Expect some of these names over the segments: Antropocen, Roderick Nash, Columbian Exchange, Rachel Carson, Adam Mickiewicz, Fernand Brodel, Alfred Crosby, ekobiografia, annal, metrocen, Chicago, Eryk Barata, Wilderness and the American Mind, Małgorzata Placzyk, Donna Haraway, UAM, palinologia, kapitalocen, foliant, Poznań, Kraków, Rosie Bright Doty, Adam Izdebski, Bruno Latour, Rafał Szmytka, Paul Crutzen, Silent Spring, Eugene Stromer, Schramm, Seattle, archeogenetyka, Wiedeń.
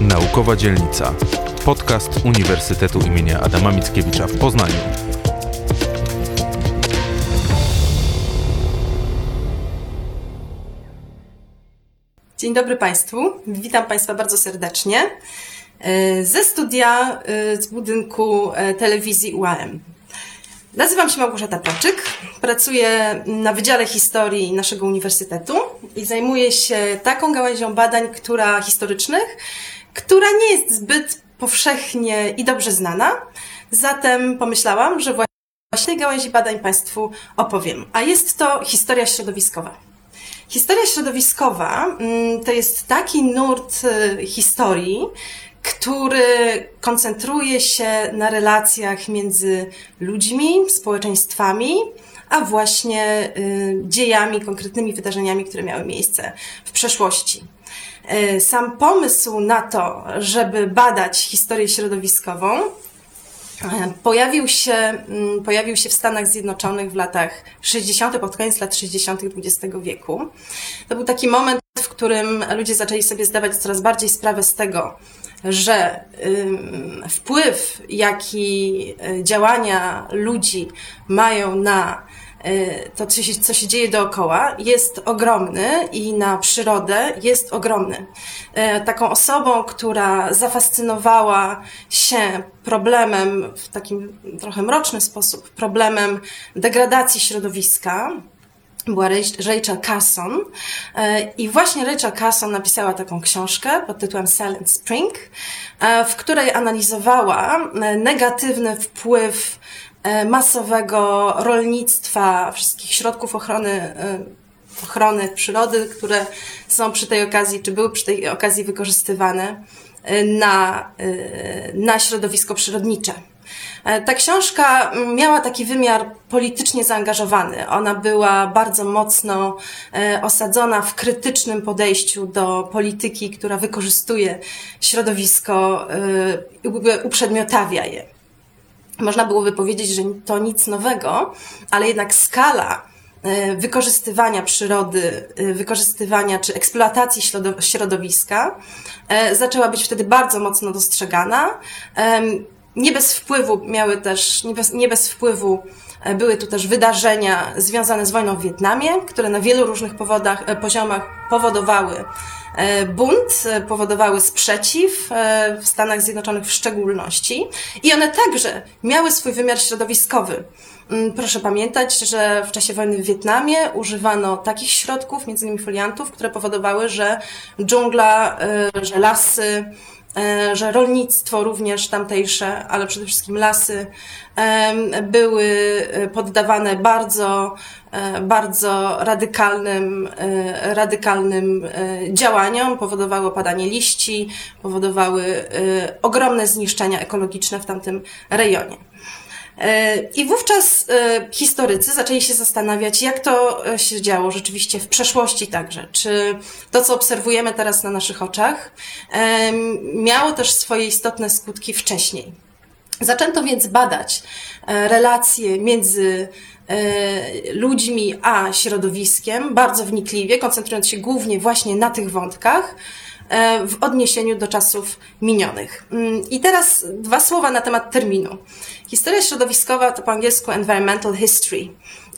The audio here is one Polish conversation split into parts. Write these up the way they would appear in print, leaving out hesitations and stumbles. Naukowa Dzielnica. Podcast Uniwersytetu im. Adama Mickiewicza w Poznaniu. Dzień dobry Państwu. Witam Państwa bardzo serdecznie ze studia z budynku telewizji UAM. Nazywam się Małgorzata Placzyk, pracuję na Wydziale Historii naszego uniwersytetu i zajmuję się taką gałęzią badań, historycznych, która nie jest zbyt powszechnie i dobrze znana. Zatem pomyślałam, że właśnie gałęzi badań Państwu opowiem, a jest to historia środowiskowa. Historia środowiskowa to jest taki nurt historii, który koncentruje się na relacjach między ludźmi, społeczeństwami, a właśnie dziejami, konkretnymi wydarzeniami, które miały miejsce w przeszłości. Sam pomysł na to, żeby badać historię środowiskową, pojawił się w Stanach Zjednoczonych w latach 60., pod koniec lat 60. XX wieku. To był taki moment, w którym ludzie zaczęli sobie zdawać coraz bardziej sprawę z tego, że wpływ, jaki działania ludzi mają na to, co się dzieje dookoła, jest ogromny i na przyrodę jest ogromny. Taką osobą, która zafascynowała się problemem, w takim trochę mroczny sposób, problemem degradacji środowiska, była Rachel Carson. I właśnie Rachel Carson napisała taką książkę pod tytułem Silent Spring, w której analizowała negatywny wpływ masowego rolnictwa, wszystkich środków ochrony przyrody, które są przy tej okazji, czy były przy tej okazji wykorzystywane na środowisko przyrodnicze. Ta książka miała taki wymiar politycznie zaangażowany. Ona była bardzo mocno osadzona w krytycznym podejściu do polityki, która wykorzystuje środowisko i uprzedmiotawia je. Można byłoby powiedzieć, że to nic nowego, ale jednak skala wykorzystywania przyrody, wykorzystywania czy eksploatacji środowiska zaczęła być wtedy bardzo mocno dostrzegana. Nie bez wpływu były tu też wydarzenia związane z wojną w Wietnamie, które na wielu różnych poziomach powodowały bunt, powodowały sprzeciw w Stanach Zjednoczonych w szczególności i one także miały swój wymiar środowiskowy. Proszę pamiętać, że w czasie wojny w Wietnamie używano takich środków, między innymi foliantów, które powodowały, że dżungla, że lasy, że rolnictwo również tamtejsze, ale przede wszystkim lasy były poddawane bardzo radykalnym działaniom, powodowały opadanie liści, powodowały ogromne zniszczenia ekologiczne w tamtym rejonie. I wówczas historycy zaczęli się zastanawiać, jak to się działo rzeczywiście w przeszłości także. Czy to, co obserwujemy teraz na naszych oczach, miało też swoje istotne skutki wcześniej. Zaczęto więc badać relacje między ludźmi a środowiskiem bardzo wnikliwie, koncentrując się głównie właśnie na tych wątkach, w odniesieniu do czasów minionych. I teraz dwa słowa na temat terminu. Historia środowiskowa to po angielsku environmental history.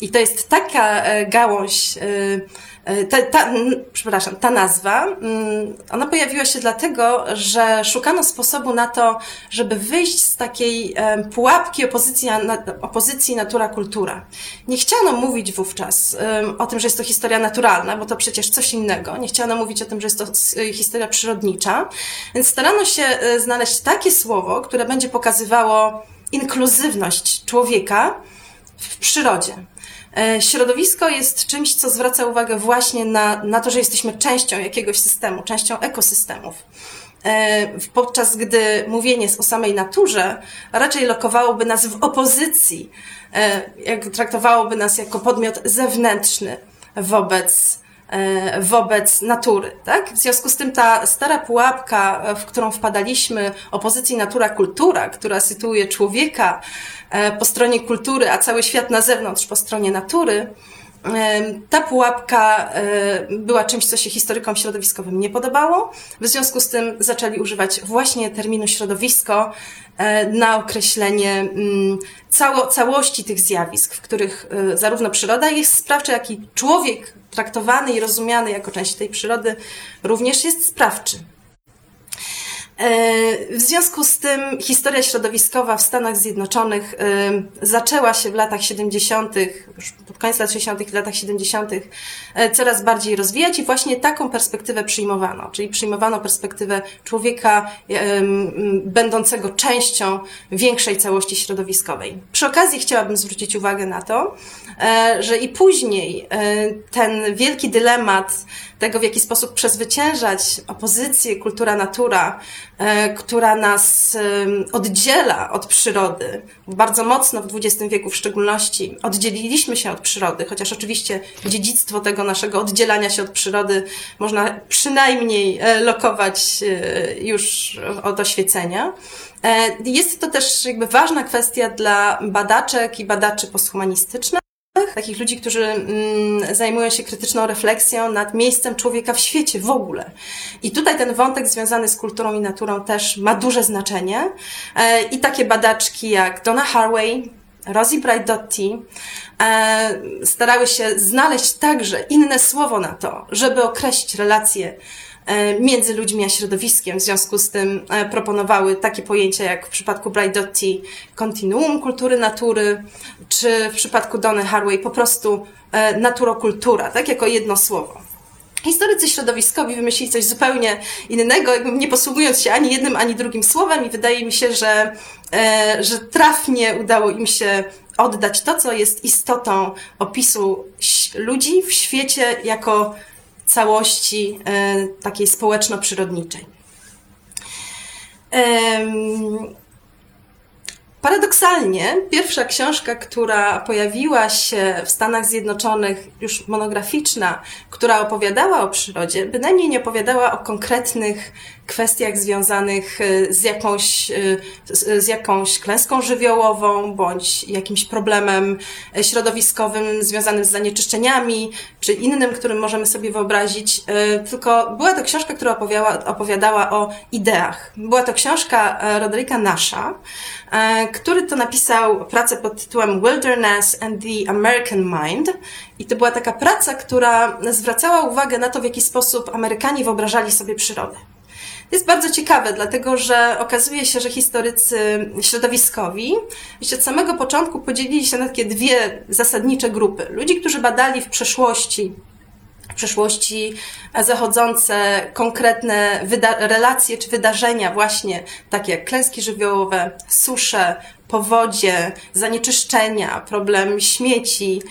I to jest taka gałąź, ta nazwa, ona pojawiła się dlatego, że szukano sposobu na to, żeby wyjść z takiej pułapki opozycji natura-kultura. Nie chciano mówić wówczas o tym, że jest to historia naturalna, bo to przecież coś innego. Nie chciano mówić o tym, że jest to historia przyrodnicza. Więc starano się znaleźć takie słowo, które będzie pokazywało inkluzywność człowieka w przyrodzie. Środowisko jest czymś, co zwraca uwagę właśnie na to, że jesteśmy częścią jakiegoś systemu, częścią ekosystemów. Podczas gdy mówienie o samej naturze raczej lokowałoby nas w opozycji, traktowałoby nas jako podmiot zewnętrzny wobec natury, tak? W związku z tym ta stara pułapka, w którą wpadaliśmy, opozycji natura-kultura, która sytuuje człowieka po stronie kultury, a cały świat na zewnątrz po stronie natury, Ta pułapka była czymś, co się historykom środowiskowym nie podobało. W związku z tym zaczęli używać właśnie terminu środowisko na określenie całości tych zjawisk, w których zarówno przyroda jest sprawcza, jak i człowiek traktowany i rozumiany jako część tej przyrody również jest sprawczy. W związku z tym historia środowiskowa w Stanach Zjednoczonych zaczęła się w latach 70., już pod koniec lat 60., w latach 70. coraz bardziej rozwijać i właśnie taką perspektywę przyjmowano, czyli przyjmowano perspektywę człowieka będącego częścią większej całości środowiskowej. Przy okazji chciałabym zwrócić uwagę na to, że i później ten wielki dylemat tego, w jaki sposób przezwyciężać opozycję kultura-natura, która nas oddziela od przyrody. Bardzo mocno w XX wieku w szczególności oddzieliliśmy się od przyrody, chociaż oczywiście dziedzictwo tego naszego oddzielania się od przyrody można przynajmniej lokować już od oświecenia. Jest to też jakby ważna kwestia dla badaczek i badaczy posthumanistycznych, takich ludzi, którzy zajmują się krytyczną refleksją nad miejscem człowieka w świecie w ogóle. I tutaj ten wątek związany z kulturą i naturą też ma duże znaczenie. I takie badaczki jak Donna Haraway, Rosie Bright Doty starały się znaleźć także inne słowo na to, żeby określić relacje między ludźmi a środowiskiem. W związku z tym proponowały takie pojęcia jak w przypadku Bright Doty kontinuum kultury natury, czy w przypadku Donny Haraway po prostu naturokultura, tak jako jedno słowo. Historycy środowiskowi wymyślili coś zupełnie innego, jakby nie posługując się ani jednym, ani drugim słowem i wydaje mi się, że trafnie udało im się oddać to, co jest istotą opisu ludzi w świecie jako całości takiej społeczno-przyrodniczej. Paradoksalnie pierwsza książka, która pojawiła się w Stanach Zjednoczonych, już monograficzna, która opowiadała o przyrodzie, bynajmniej nie opowiadała o konkretnych kwestiach związanych z jakąś klęską żywiołową bądź jakimś problemem środowiskowym związanym z zanieczyszczeniami czy innym, którym możemy sobie wyobrazić, tylko była to książka, która opowiadała o ideach. Była to książka Rodericka Nasha, który to napisał pracę pod tytułem Wilderness and the American Mind. I to była taka praca, która zwracała uwagę na to, w jaki sposób Amerykanie wyobrażali sobie przyrodę. To jest bardzo ciekawe, dlatego że okazuje się, że historycy środowiskowi już od samego początku podzielili się na takie dwie zasadnicze grupy. Ludzi, którzy badali w przeszłości zachodzące konkretne relacje czy wydarzenia właśnie takie jak klęski żywiołowe, susze, powodzie, zanieczyszczenia, problem śmieci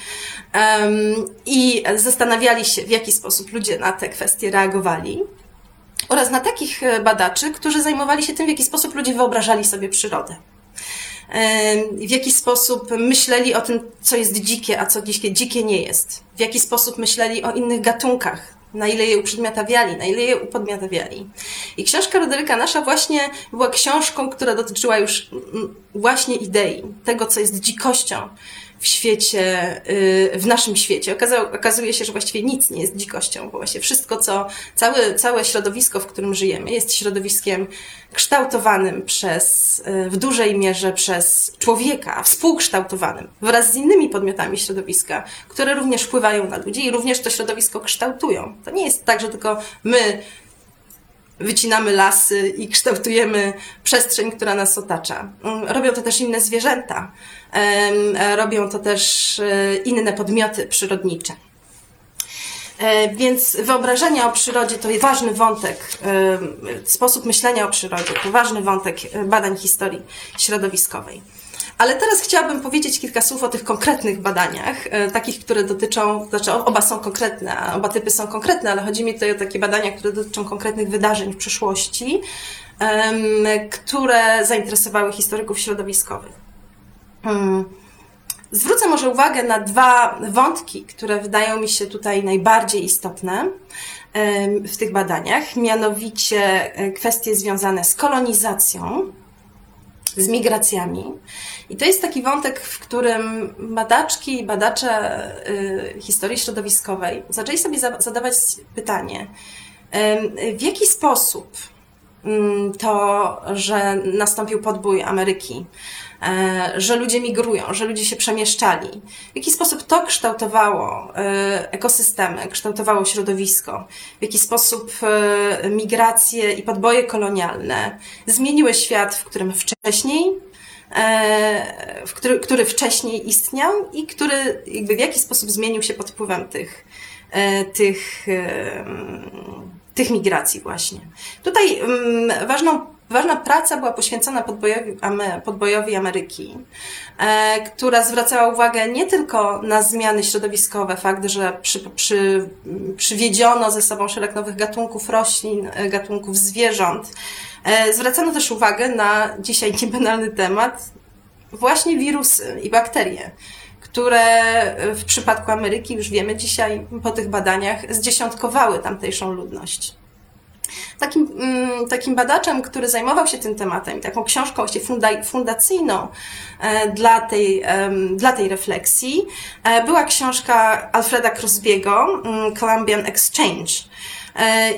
i zastanawiali się, w jaki sposób ludzie na te kwestie reagowali. Oraz na takich badaczy, którzy zajmowali się tym, w jaki sposób ludzie wyobrażali sobie przyrodę. W jaki sposób myśleli o tym, co jest dzikie, a co dzikie nie jest. W jaki sposób myśleli o innych gatunkach, na ile je uprzedmiotawiali, na ile je upodmiotawiali. I książka Rodericka Nasha właśnie była książką, która dotyczyła już właśnie idei, tego, co jest dzikością w świecie, w naszym świecie. Okazuje się, że właściwie nic nie jest dzikością, bo właśnie wszystko, całe środowisko, w którym żyjemy, jest środowiskiem kształtowanym w dużej mierze przez człowieka, współkształtowanym wraz z innymi podmiotami środowiska, które również wpływają na ludzi i również to środowisko kształtują. To nie jest tak, że tylko my wycinamy lasy i kształtujemy przestrzeń, która nas otacza. Robią to też inne zwierzęta. Robią to też inne podmioty przyrodnicze. Więc wyobrażenie o przyrodzie to ważny wątek, sposób myślenia o przyrodzie to ważny wątek badań historii środowiskowej. Ale teraz chciałabym powiedzieć kilka słów o tych konkretnych badaniach, takich, które dotyczą, znaczy oba są konkretne, oba typy są konkretne, ale chodzi mi tutaj o takie badania, które dotyczą konkretnych wydarzeń w przyszłości, które zainteresowały historyków środowiskowych. Zwrócę może uwagę na dwa wątki, które wydają mi się tutaj najbardziej istotne w tych badaniach, mianowicie kwestie związane z kolonizacją z migracjami. I to jest taki wątek, w którym badaczki i badacze historii środowiskowej zaczęli sobie zadawać pytanie, w jaki sposób to, że nastąpił podbój Ameryki, że ludzie migrują, że ludzie się przemieszczali. W jaki sposób to kształtowało ekosystemy, kształtowało środowisko? W jaki sposób migracje i podboje kolonialne zmieniły świat, w którym wcześniej, który wcześniej istniał i który jakby w jaki sposób zmienił się pod wpływem tych migracji właśnie. Tutaj ważna praca była poświęcona podbojowi Ameryki, która zwracała uwagę nie tylko na zmiany środowiskowe, fakt, że przywiedziono ze sobą szereg nowych gatunków roślin, gatunków zwierząt. Zwracano też uwagę na dzisiaj niebanalny temat, właśnie wirusy i bakterie, które w przypadku Ameryki, już wiemy dzisiaj po tych badaniach, zdziesiątkowały tamtejszą ludność. Takim badaczem, który zajmował się tym tematem, taką książką właśnie fundacyjną dla tej refleksji, była książka Alfreda Crosby'ego Columbian Exchange.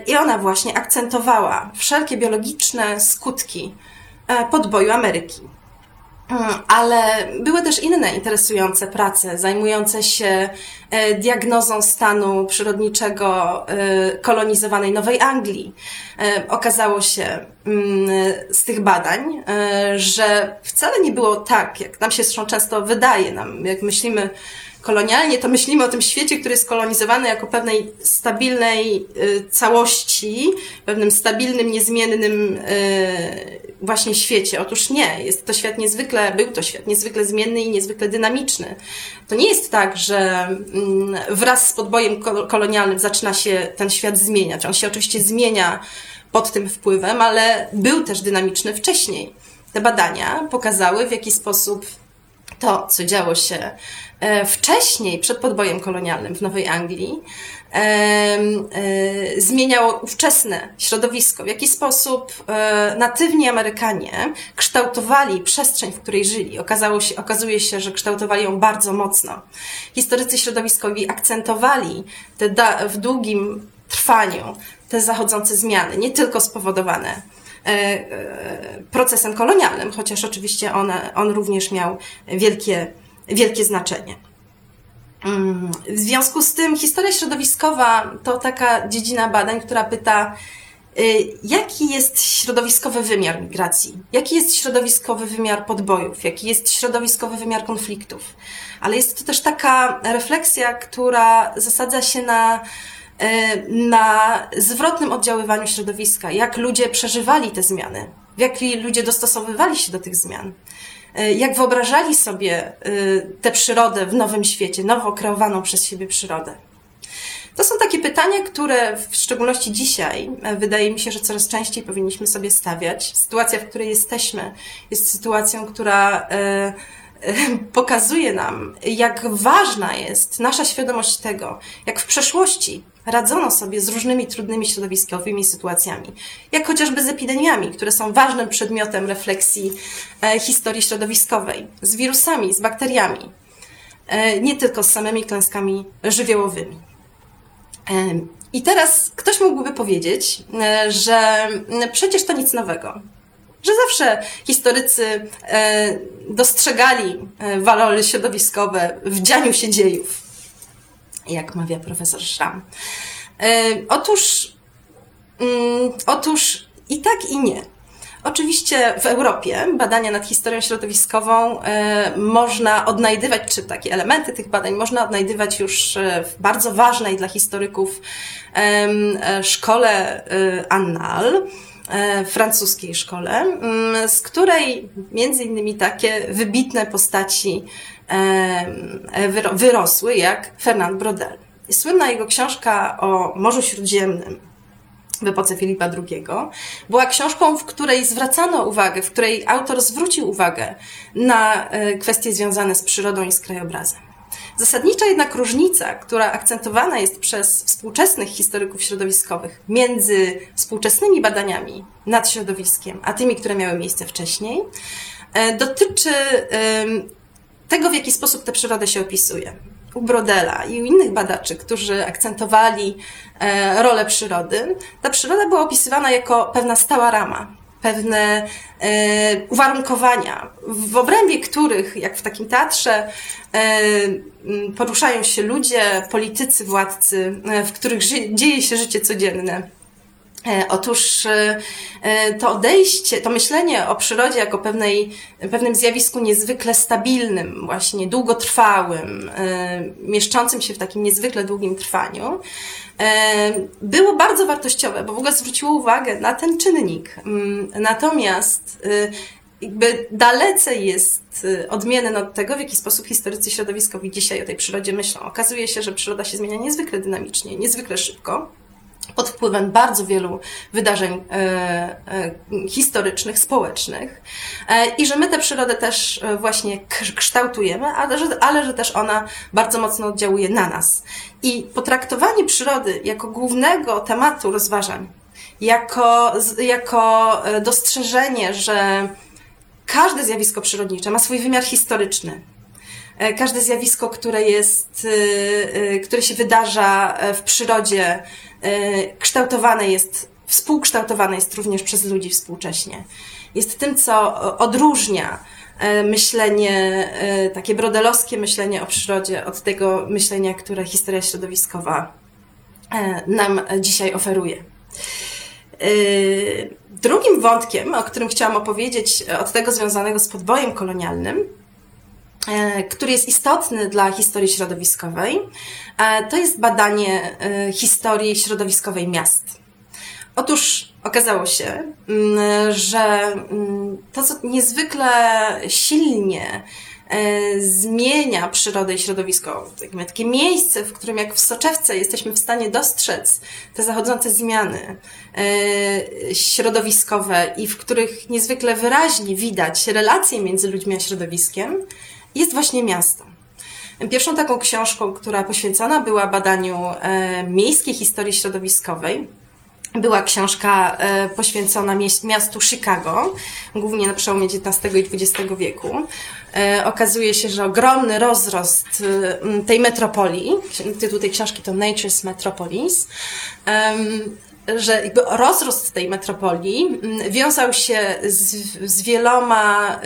I ona właśnie akcentowała wszelkie biologiczne skutki podboju Ameryki. Ale były też inne interesujące prace zajmujące się diagnozą stanu przyrodniczego kolonizowanej Nowej Anglii. Okazało się z tych badań, że wcale nie było tak, jak nam się często wydaje. Jak myślimy kolonialnie, to myślimy o tym świecie, który jest kolonizowany jako pewnej stabilnej całości, pewnym stabilnym, niezmiennym właśnie świecie. Otóż nie, był to świat niezwykle zmienny i niezwykle dynamiczny. To nie jest tak, że wraz z podbojem kolonialnym zaczyna się ten świat zmieniać. On się oczywiście zmienia pod tym wpływem, ale był też dynamiczny wcześniej. Te badania pokazały, w jaki sposób to, co działo się wcześniej, przed podbojem kolonialnym w Nowej Anglii, zmieniało ówczesne środowisko, w jaki sposób natywni Amerykanie kształtowali przestrzeń, w której żyli. Okazuje się, że kształtowali ją bardzo mocno. Historycy środowiskowi akcentowali w długim trwaniu te zachodzące zmiany, nie tylko spowodowane procesem kolonialnym, chociaż oczywiście on również miał wielkie znaczenie. W związku z tym historia środowiskowa to taka dziedzina badań, która pyta, jaki jest środowiskowy wymiar migracji, jaki jest środowiskowy wymiar podbojów, jaki jest środowiskowy wymiar konfliktów. Ale jest to też taka refleksja, która zasadza się na zwrotnym oddziaływaniu środowiska, jak ludzie przeżywali te zmiany, jak ludzie dostosowywali się do tych zmian, jak wyobrażali sobie tę przyrodę w nowym świecie, nowo kreowaną przez siebie przyrodę. To są takie pytania, które w szczególności dzisiaj wydaje mi się, że coraz częściej powinniśmy sobie stawiać. Sytuacja, w której jesteśmy, jest sytuacją, która pokazuje nam, jak ważna jest nasza świadomość tego, jak w przeszłości radzono sobie z różnymi trudnymi środowiskowymi sytuacjami, jak chociażby z epidemiami, które są ważnym przedmiotem refleksji historii środowiskowej, z wirusami, z bakteriami, nie tylko z samymi klęskami żywiołowymi. I teraz ktoś mógłby powiedzieć, że przecież to nic nowego, że zawsze historycy dostrzegali walory środowiskowe w dzianiu się dziejów, jak mawia profesor Schramm. Otóż i tak, i nie. Oczywiście w Europie badania nad historią środowiskową można odnajdywać, czy takie elementy tych badań można odnajdywać już w bardzo ważnej dla historyków szkole annal, francuskiej szkole, z której między innymi takie wybitne postaci wyrosły jak Fernand Brodel. Słynna jego książka o Morzu Śródziemnym w epoce Filipa II była książką, w której zwracano uwagę, w której autor zwrócił uwagę na kwestie związane z przyrodą i z krajobrazem. Zasadnicza jednak różnica, która akcentowana jest przez współczesnych historyków środowiskowych między współczesnymi badaniami nad środowiskiem, a tymi, które miały miejsce wcześniej, dotyczy tego, w jaki sposób tę przyrodę się opisuje. U Brodela i u innych badaczy, którzy akcentowali rolę przyrody, ta przyroda była opisywana jako pewna stała rama, pewne uwarunkowania, w obrębie których, jak w takim teatrze, poruszają się ludzie, politycy, władcy, w których dzieje się życie codzienne. Otóż to odejście, to myślenie o przyrodzie jako pewnym zjawisku niezwykle stabilnym, właśnie długotrwałym, mieszczącym się w takim niezwykle długim trwaniu, było bardzo wartościowe, bo w ogóle zwróciło uwagę na ten czynnik. Natomiast jakby dalece jest odmienne od tego, w jaki sposób historycy środowiskowi dzisiaj o tej przyrodzie myślą. Okazuje się, że przyroda się zmienia niezwykle dynamicznie, niezwykle szybko, pod wpływem bardzo wielu wydarzeń historycznych, społecznych i że my tę przyrodę też właśnie kształtujemy, ale że też ona bardzo mocno oddziałuje na nas. I potraktowanie przyrody jako głównego tematu rozważań, jako dostrzeżenie, że każde zjawisko przyrodnicze ma swój wymiar historyczny. Każde zjawisko, które się wydarza w przyrodzie, współkształtowane jest również przez ludzi współcześnie. Jest tym, co odróżnia myślenie, takie brodelowskie myślenie o przyrodzie od tego myślenia, które historia środowiskowa nam dzisiaj oferuje. Drugim wątkiem, o którym chciałam opowiedzieć, od tego związanego z podbojem kolonialnym, który jest istotny dla historii środowiskowej, to jest badanie historii środowiskowej miast. Otóż okazało się, że to, co niezwykle silnie zmienia przyrodę i środowisko, takie miejsce, w którym jak w soczewce jesteśmy w stanie dostrzec te zachodzące zmiany środowiskowe i w których niezwykle wyraźnie widać relacje między ludźmi a środowiskiem, jest właśnie miasto. Pierwszą taką książką, która poświęcona była badaniu miejskiej historii środowiskowej, była książka poświęcona miastu Chicago, głównie na przełomie XIX i XX wieku. Okazuje się, że ogromny rozrost tej metropolii, tytuł tej książki to Nature's Metropolis, że jakby rozrost tej metropolii wiązał się z wieloma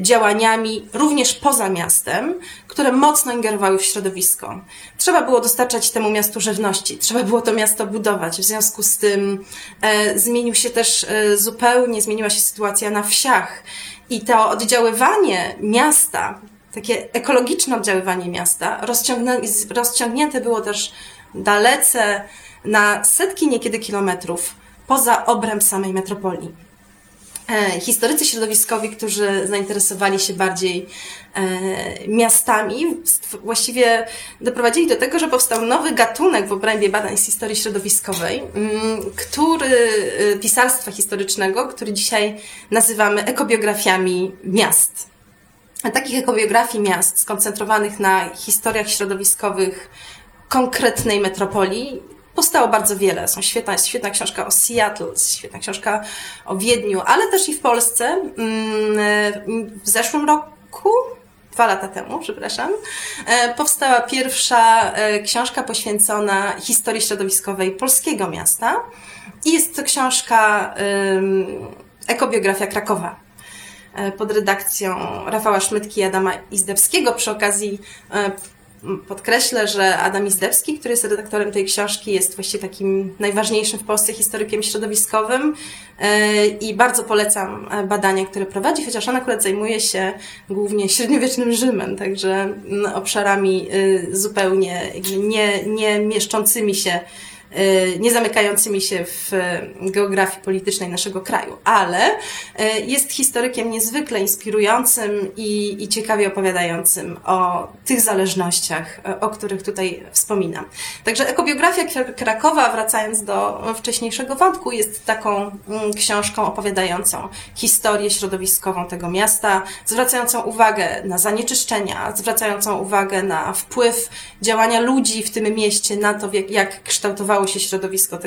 działaniami również poza miastem, które mocno ingerowały w środowisko. Trzeba było dostarczać temu miastu żywności, trzeba było to miasto budować. W związku z tym zmieniła się sytuacja na wsiach i to oddziaływanie miasta, takie ekologiczne oddziaływanie miasta rozciągnięte było też dalece na setki niekiedy kilometrów poza obręb samej metropolii. Historycy środowiskowi, którzy zainteresowali się bardziej miastami, właściwie doprowadzili do tego, że powstał nowy gatunek w obrębie badań z historii środowiskowej, pisarstwa historycznego, który dzisiaj nazywamy ekobiografiami miast. Takich ekobiografii miast skoncentrowanych na historiach środowiskowych konkretnej metropolii powstało bardzo wiele. Jest świetna książka o Seattle, świetna książka o Wiedniu, ale też i w Polsce. W zeszłym roku, 2 lata temu, przepraszam, powstała pierwsza książka poświęcona historii środowiskowej polskiego miasta i jest to książka Ekobiografia Krakowa, pod redakcją Rafała Szmytki i Adama Izdebskiego. Przy okazji podkreślę, że Adam Izdebski, który jest redaktorem tej książki, jest właściwie takim najważniejszym w Polsce historykiem środowiskowym i bardzo polecam badania, które prowadzi, chociaż on akurat zajmuje się głównie średniowiecznym Rzymem, także obszarami zupełnie nie mieszczącymi się, nie zamykającymi się w geografii politycznej naszego kraju, ale jest historykiem niezwykle inspirującym i ciekawie opowiadającym o tych zależnościach, o których tutaj wspominam. Także Ekobiografia Krakowa, wracając do wcześniejszego wątku, jest taką książką opowiadającą historię środowiskową tego miasta, zwracającą uwagę na zanieczyszczenia, zwracającą uwagę na wpływ działania ludzi w tym mieście na to, jak kształtowały kształtowało się środowisko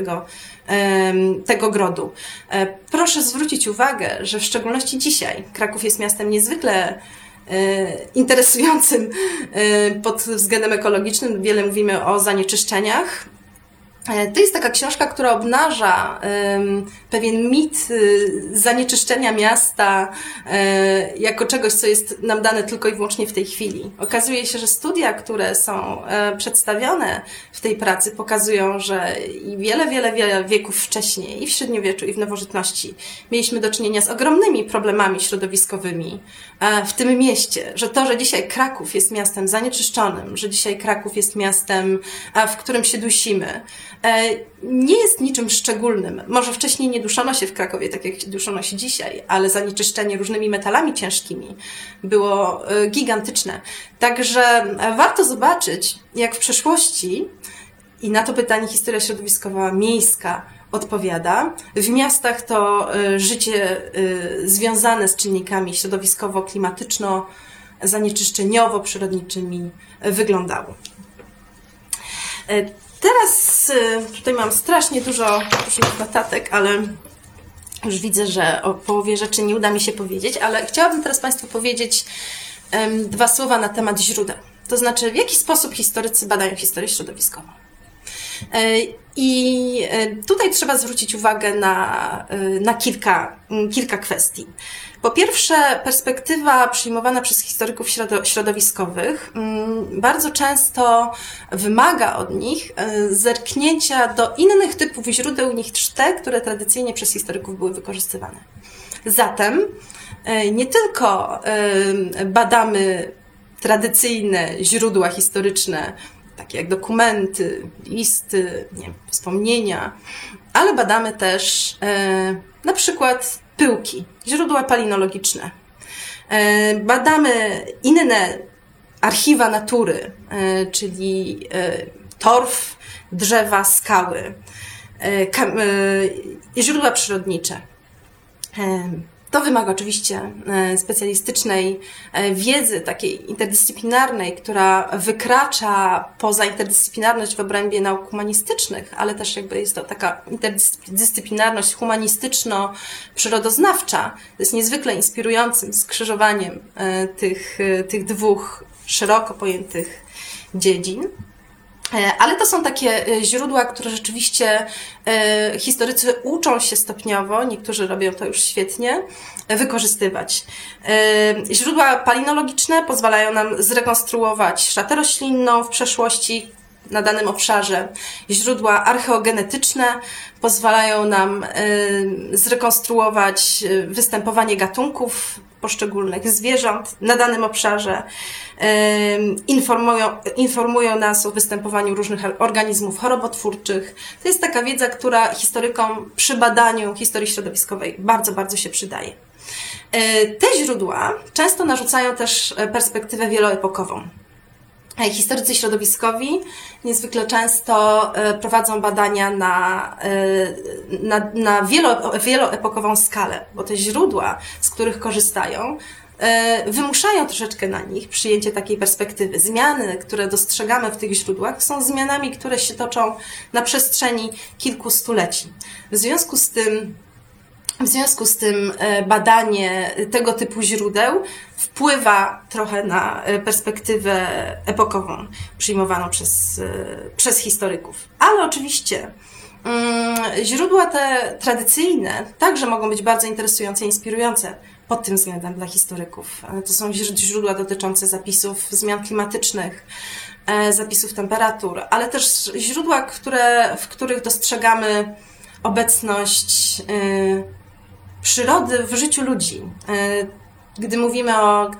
tego grodu. Proszę zwrócić uwagę, że w szczególności dzisiaj Kraków jest miastem niezwykle interesującym pod względem ekologicznym. Wiele mówimy o zanieczyszczeniach. To jest taka książka, która obnaża pewien mit zanieczyszczenia miasta jako czegoś, co jest nam dane tylko i wyłącznie w tej chwili. Okazuje się, że studia, które są przedstawione w tej pracy, pokazują, że wiele wieków wcześniej, i w średniowieczu, i w nowożytności, mieliśmy do czynienia z ogromnymi problemami środowiskowymi w tym mieście. Że to, że dzisiaj Kraków jest miastem zanieczyszczonym, że dzisiaj Kraków jest miastem, w którym się dusimy, nie jest niczym szczególnym. Może wcześniej nie duszono się w Krakowie tak, jak duszono się dzisiaj, ale zanieczyszczenie różnymi metalami ciężkimi było gigantyczne. Także warto zobaczyć, jak w przeszłości, i na to pytanie historia środowiskowa miejska odpowiada, w miastach to życie związane z czynnikami środowiskowo-klimatyczno-zanieczyszczeniowo-przyrodniczymi wyglądało. Teraz tutaj mam strasznie dużo różnych notatek, ale już widzę, że o połowie rzeczy nie uda mi się powiedzieć, ale chciałabym teraz Państwu powiedzieć dwa słowa na temat źródeł. To znaczy, w jaki sposób historycy badają historię środowiskową. I tutaj trzeba zwrócić uwagę na kilka kwestii. Po pierwsze, perspektywa przyjmowana przez historyków środowiskowych bardzo często wymaga od nich zerknięcia do innych typów źródeł niż te, które tradycyjnie przez historyków były wykorzystywane. Zatem nie tylko badamy tradycyjne źródła historyczne, takie jak dokumenty, listy, wspomnienia, ale badamy też na przykład pyłki, źródła palinologiczne. Badamy inne archiwa natury, czyli torf, drzewa, skały, źródła przyrodnicze. To wymaga oczywiście specjalistycznej wiedzy, takiej interdyscyplinarnej, która wykracza poza interdyscyplinarność w obrębie nauk humanistycznych, ale też jakby jest to taka interdyscyplinarność humanistyczno-przyrodoznawcza. To jest niezwykle inspirującym skrzyżowaniem tych dwóch szeroko pojętych dziedzin. Ale to są takie źródła, które rzeczywiście historycy uczą się stopniowo, niektórzy robią to już świetnie, wykorzystywać. Źródła palinologiczne pozwalają nam zrekonstruować szatę roślinną w przeszłości na danym obszarze. Źródła archeogenetyczne pozwalają nam zrekonstruować występowanie gatunków poszczególnych zwierząt na danym obszarze, informują nas o występowaniu różnych organizmów chorobotwórczych. To jest taka wiedza, która historykom przy badaniu historii środowiskowej bardzo, bardzo się przydaje. Te źródła często narzucają też perspektywę wieloepokową. Historycy środowiskowi niezwykle często prowadzą badania na wieloepokową skalę, bo te źródła, z których korzystają, wymuszają troszeczkę na nich przyjęcie takiej perspektywy. Zmiany, które dostrzegamy w tych źródłach, są zmianami, które się toczą na przestrzeni kilku stuleci. W związku z tym badanie tego typu źródeł wpływa trochę na perspektywę epokową przyjmowaną przez historyków. Ale oczywiście źródła te tradycyjne także mogą być bardzo interesujące i inspirujące pod tym względem dla historyków. To są źródła dotyczące zapisów zmian klimatycznych, zapisów temperatur, ale też źródła, w których dostrzegamy obecność przyrody w życiu ludzi. Gdy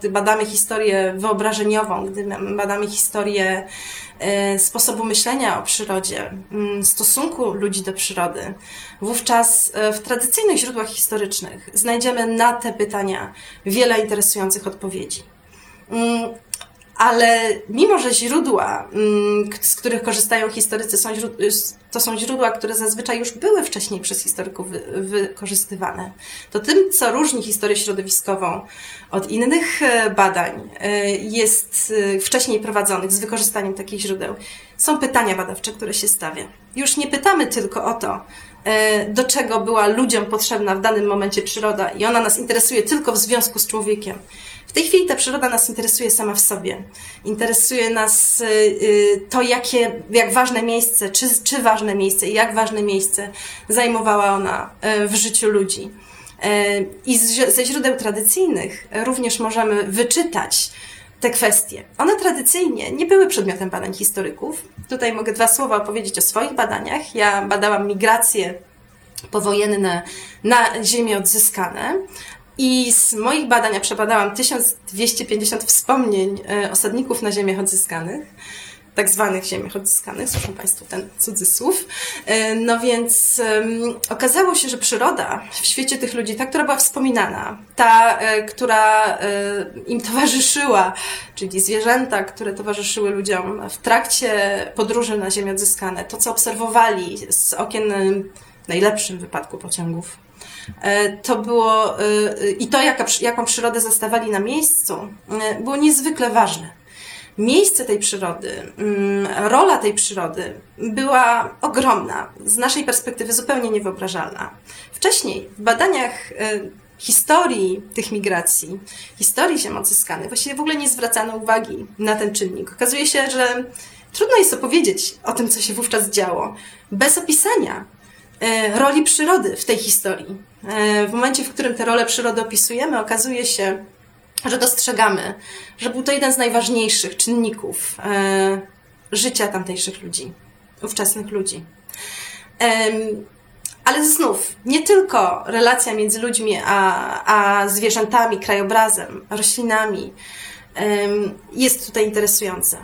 badamy historię wyobrażeniową, gdy badamy historię sposobu myślenia o przyrodzie, stosunku ludzi do przyrody, wówczas w tradycyjnych źródłach historycznych znajdziemy na te pytania wiele interesujących odpowiedzi. Ale mimo, że źródła, z których korzystają historycy, to są źródła, które zazwyczaj już były wcześniej przez historyków wykorzystywane, to tym, co różni historię środowiskową od innych badań wcześniej prowadzonych z wykorzystaniem takich źródeł, są pytania badawcze, które się stawia. Już nie pytamy tylko o to, do czego była ludziom potrzebna w danym momencie przyroda i ona nas interesuje tylko w związku z człowiekiem. W tej chwili ta przyroda nas interesuje sama w sobie. Interesuje nas to, jak ważne miejsce, czy ważne miejsce i jak ważne miejsce zajmowała ona w życiu ludzi. I ze źródeł tradycyjnych również możemy wyczytać te kwestie. One tradycyjnie nie były przedmiotem badań historyków. Tutaj mogę dwa słowa opowiedzieć o swoich badaniach. Ja badałam migracje powojenne na ziemię odzyskane i z moich badań przebadałam 1250 wspomnień osadników na ziemiach odzyskanych, tak zwanych ziemiach odzyskanych, słyszą Państwo ten cudzysłów. No więc okazało się, że przyroda w świecie tych ludzi, ta, która była wspominana, ta, która im towarzyszyła, czyli zwierzęta, które towarzyszyły ludziom w trakcie podróży na ziemię odzyskane, to, co obserwowali z okien, w najlepszym wypadku pociągów, to było, i to, jaką przyrodę zastawali na miejscu, było niezwykle ważne. Miejsce tej przyrody, rola tej przyrody była ogromna, z naszej perspektywy zupełnie niewyobrażalna. Wcześniej w badaniach historii tych migracji, historii ziem odzyskanych, właściwie w ogóle nie zwracano uwagi na ten czynnik. Okazuje się, że trudno jest opowiedzieć o tym, co się wówczas działo, bez opisania roli przyrody w tej historii. W momencie, w którym tę rolę przyrody opisujemy, okazuje się, że dostrzegamy, że był to jeden z najważniejszych czynników życia tamtejszych ludzi, ówczesnych ludzi. Ale znów, nie tylko relacja między ludźmi a zwierzętami, krajobrazem, roślinami jest tutaj interesująca.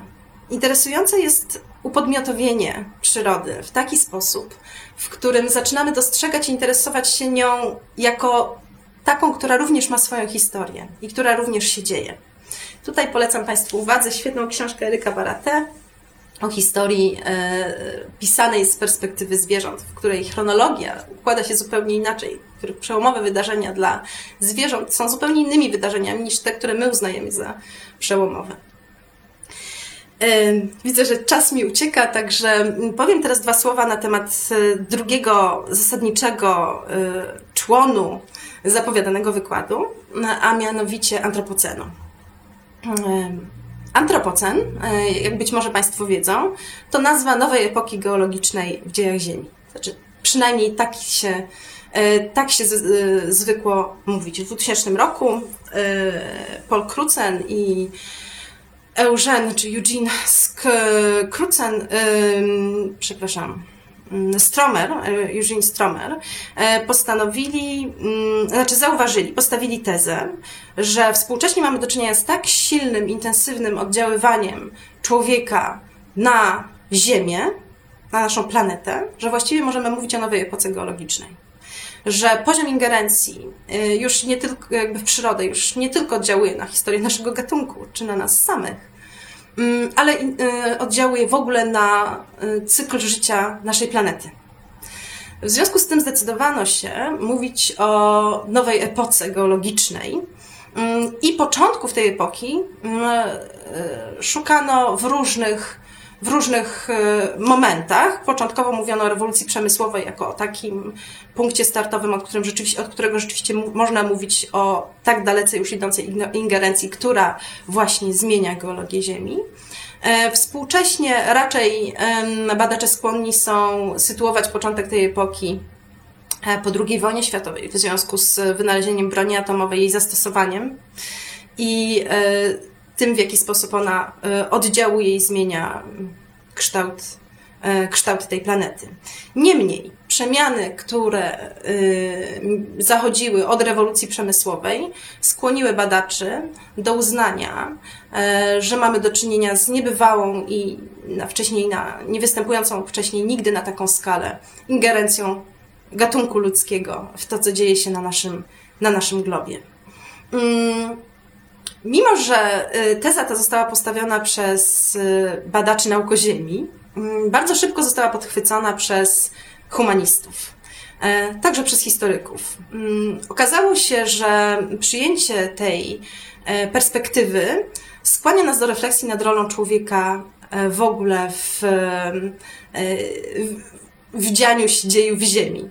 Interesujące jest upodmiotowienie przyrody w taki sposób, w którym zaczynamy dostrzegać i interesować się nią jako taką, która również ma swoją historię i która również się dzieje. Tutaj polecam Państwu uwadze świetną książkę Eryka Baratę o historii pisanej z perspektywy zwierząt, w której chronologia układa się zupełnie inaczej, w których przełomowe wydarzenia dla zwierząt są zupełnie innymi wydarzeniami niż te, które my uznajemy za przełomowe. Widzę, że czas mi ucieka, także powiem teraz dwa słowa na temat drugiego zasadniczego członu zapowiadanego wykładu, a mianowicie antropocenu. Antropocen, jak być może Państwo wiedzą, to nazwa nowej epoki geologicznej w dziejach Ziemi. Znaczy, przynajmniej tak się zwykło mówić. W 2000 roku Paul Crutzen i Eugene Stromer, Eugene Stromer, postawili tezę, że współcześnie mamy do czynienia z tak silnym, intensywnym oddziaływaniem człowieka na Ziemię, na naszą planetę, że właściwie możemy mówić o nowej epoce geologicznej. Że poziom ingerencji już nie tylko w przyrodę, już nie tylko oddziałuje na historię naszego gatunku, czy na nas samych, ale oddziałuje w ogóle na cykl życia naszej planety. W związku z tym zdecydowano się mówić o nowej epoce geologicznej i początków tej epoki szukano w różnych momentach. Początkowo mówiono o rewolucji przemysłowej jako o takim punkcie startowym, od którego rzeczywiście można mówić o tak dalece już idącej ingerencji, która właśnie zmienia geologię Ziemi. Współcześnie raczej badacze skłonni są sytuować początek tej epoki po II wojnie światowej w związku z wynalezieniem broni atomowej, jej zastosowaniem i tym, w jaki sposób ona oddziałuje i zmienia kształt tej planety. Niemniej przemiany, które zachodziły od rewolucji przemysłowej, skłoniły badaczy do uznania, że mamy do czynienia z niebywałą i niewystępującą wcześniej nigdy na taką skalę ingerencją gatunku ludzkiego w to, co dzieje się na naszym globie. Mimo, że teza ta została postawiona przez badaczy naukoziemi, bardzo szybko została podchwycona przez humanistów, także przez historyków. Okazało się, że przyjęcie tej perspektywy skłania nas do refleksji nad rolą człowieka w ogóle w dzianiu się dziejów ziemi.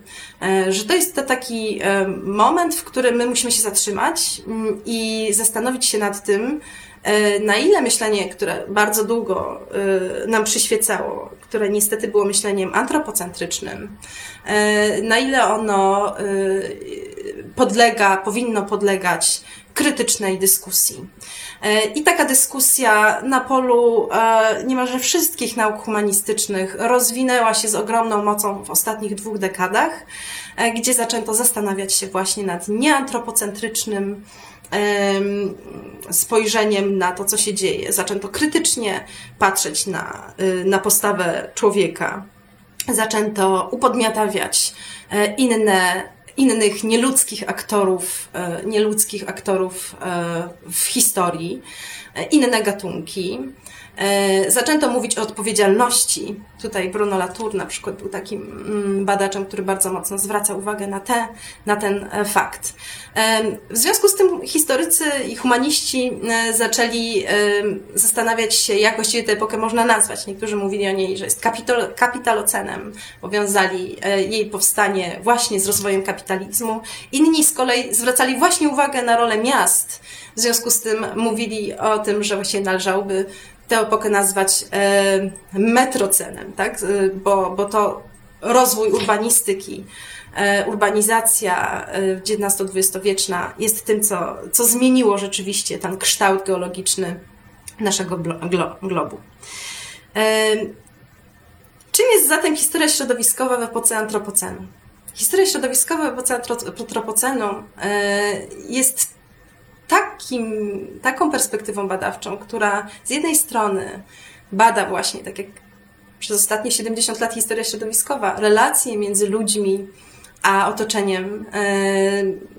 Że to jest to taki moment, w którym my musimy się zatrzymać i zastanowić się nad tym, na ile myślenie, które bardzo długo nam przyświecało, które niestety było myśleniem antropocentrycznym, na ile ono powinno podlegać krytycznej dyskusji. I taka dyskusja na polu niemalże wszystkich nauk humanistycznych rozwinęła się z ogromną mocą w ostatnich 2 dekadach, gdzie zaczęto zastanawiać się właśnie nad nieantropocentrycznym spojrzeniem na to, co się dzieje. Zaczęto krytycznie patrzeć na postawę człowieka. Zaczęto upodmiotawiać innych nieludzkich aktorów w historii, inne gatunki. Zaczęto mówić o odpowiedzialności. Tutaj Bruno Latour na przykład był takim badaczem, który bardzo mocno zwraca uwagę na ten fakt. W związku z tym historycy i humaniści zaczęli zastanawiać się, jak właściwie tę epokę można nazwać. Niektórzy mówili o niej, że jest kapitalocenem, powiązali jej powstanie właśnie z rozwojem kapitalizmu. Inni z kolei zwracali właśnie uwagę na rolę miast. W związku z tym mówili o tym, że właśnie należałoby tę epokę nazwać metrocenem, tak? Bo to rozwój urbanistyki, urbanizacja XIX-XX-wieczna jest tym, co zmieniło rzeczywiście ten kształt geologiczny naszego globu. Czym jest zatem historia środowiskowa w epoce antropocenu? Historia środowiskowa w epoce antropocenu jest taką perspektywą badawczą, która z jednej strony bada właśnie, tak jak przez ostatnie 70 lat historia środowiskowa, relacje między ludźmi a otoczeniem,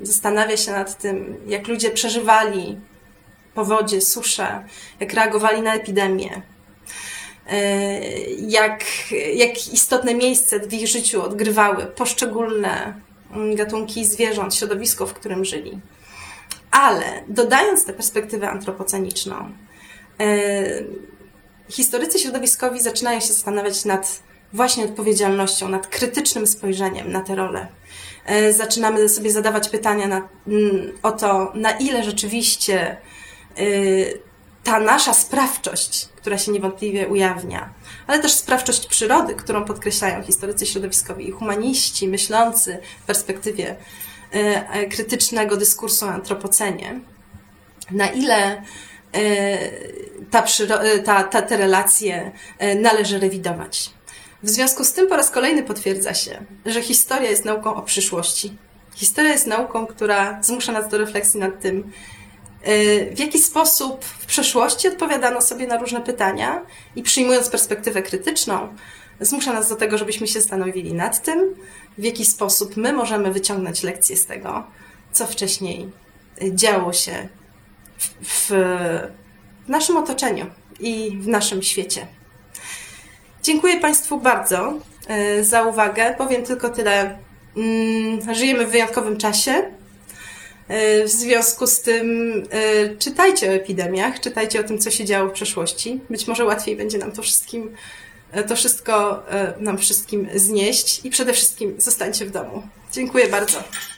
zastanawia się nad tym, jak ludzie przeżywali powodzie, susze, jak reagowali na epidemię, jak istotne miejsce w ich życiu odgrywały poszczególne gatunki zwierząt, środowisko, w którym żyli. Ale dodając tę perspektywę antropoceniczną, historycy środowiskowi zaczynają się zastanawiać nad właśnie odpowiedzialnością, nad krytycznym spojrzeniem na te role. Zaczynamy sobie zadawać pytania o to, na ile rzeczywiście ta nasza sprawczość, która się niewątpliwie ujawnia, ale też sprawczość przyrody, którą podkreślają historycy środowiskowi i humaniści myślący w perspektywie krytycznego dyskursu o antropocenie, na ile te relacje należy rewidować. W związku z tym po raz kolejny potwierdza się, że historia jest nauką o przyszłości. Historia jest nauką, która zmusza nas do refleksji nad tym, w jaki sposób w przeszłości odpowiadano sobie na różne pytania i przyjmując perspektywę krytyczną, zmusza nas do tego, żebyśmy się zastanowili nad tym, w jaki sposób my możemy wyciągnąć lekcje z tego, co wcześniej działo się w naszym otoczeniu i w naszym świecie. Dziękuję Państwu bardzo za uwagę. Powiem tylko tyle. Żyjemy w wyjątkowym czasie. W związku z tym czytajcie o epidemiach, czytajcie o tym, co się działo w przeszłości. Być może łatwiej będzie nam to wszystko znieść i przede wszystkim zostańcie w domu. Dziękuję bardzo.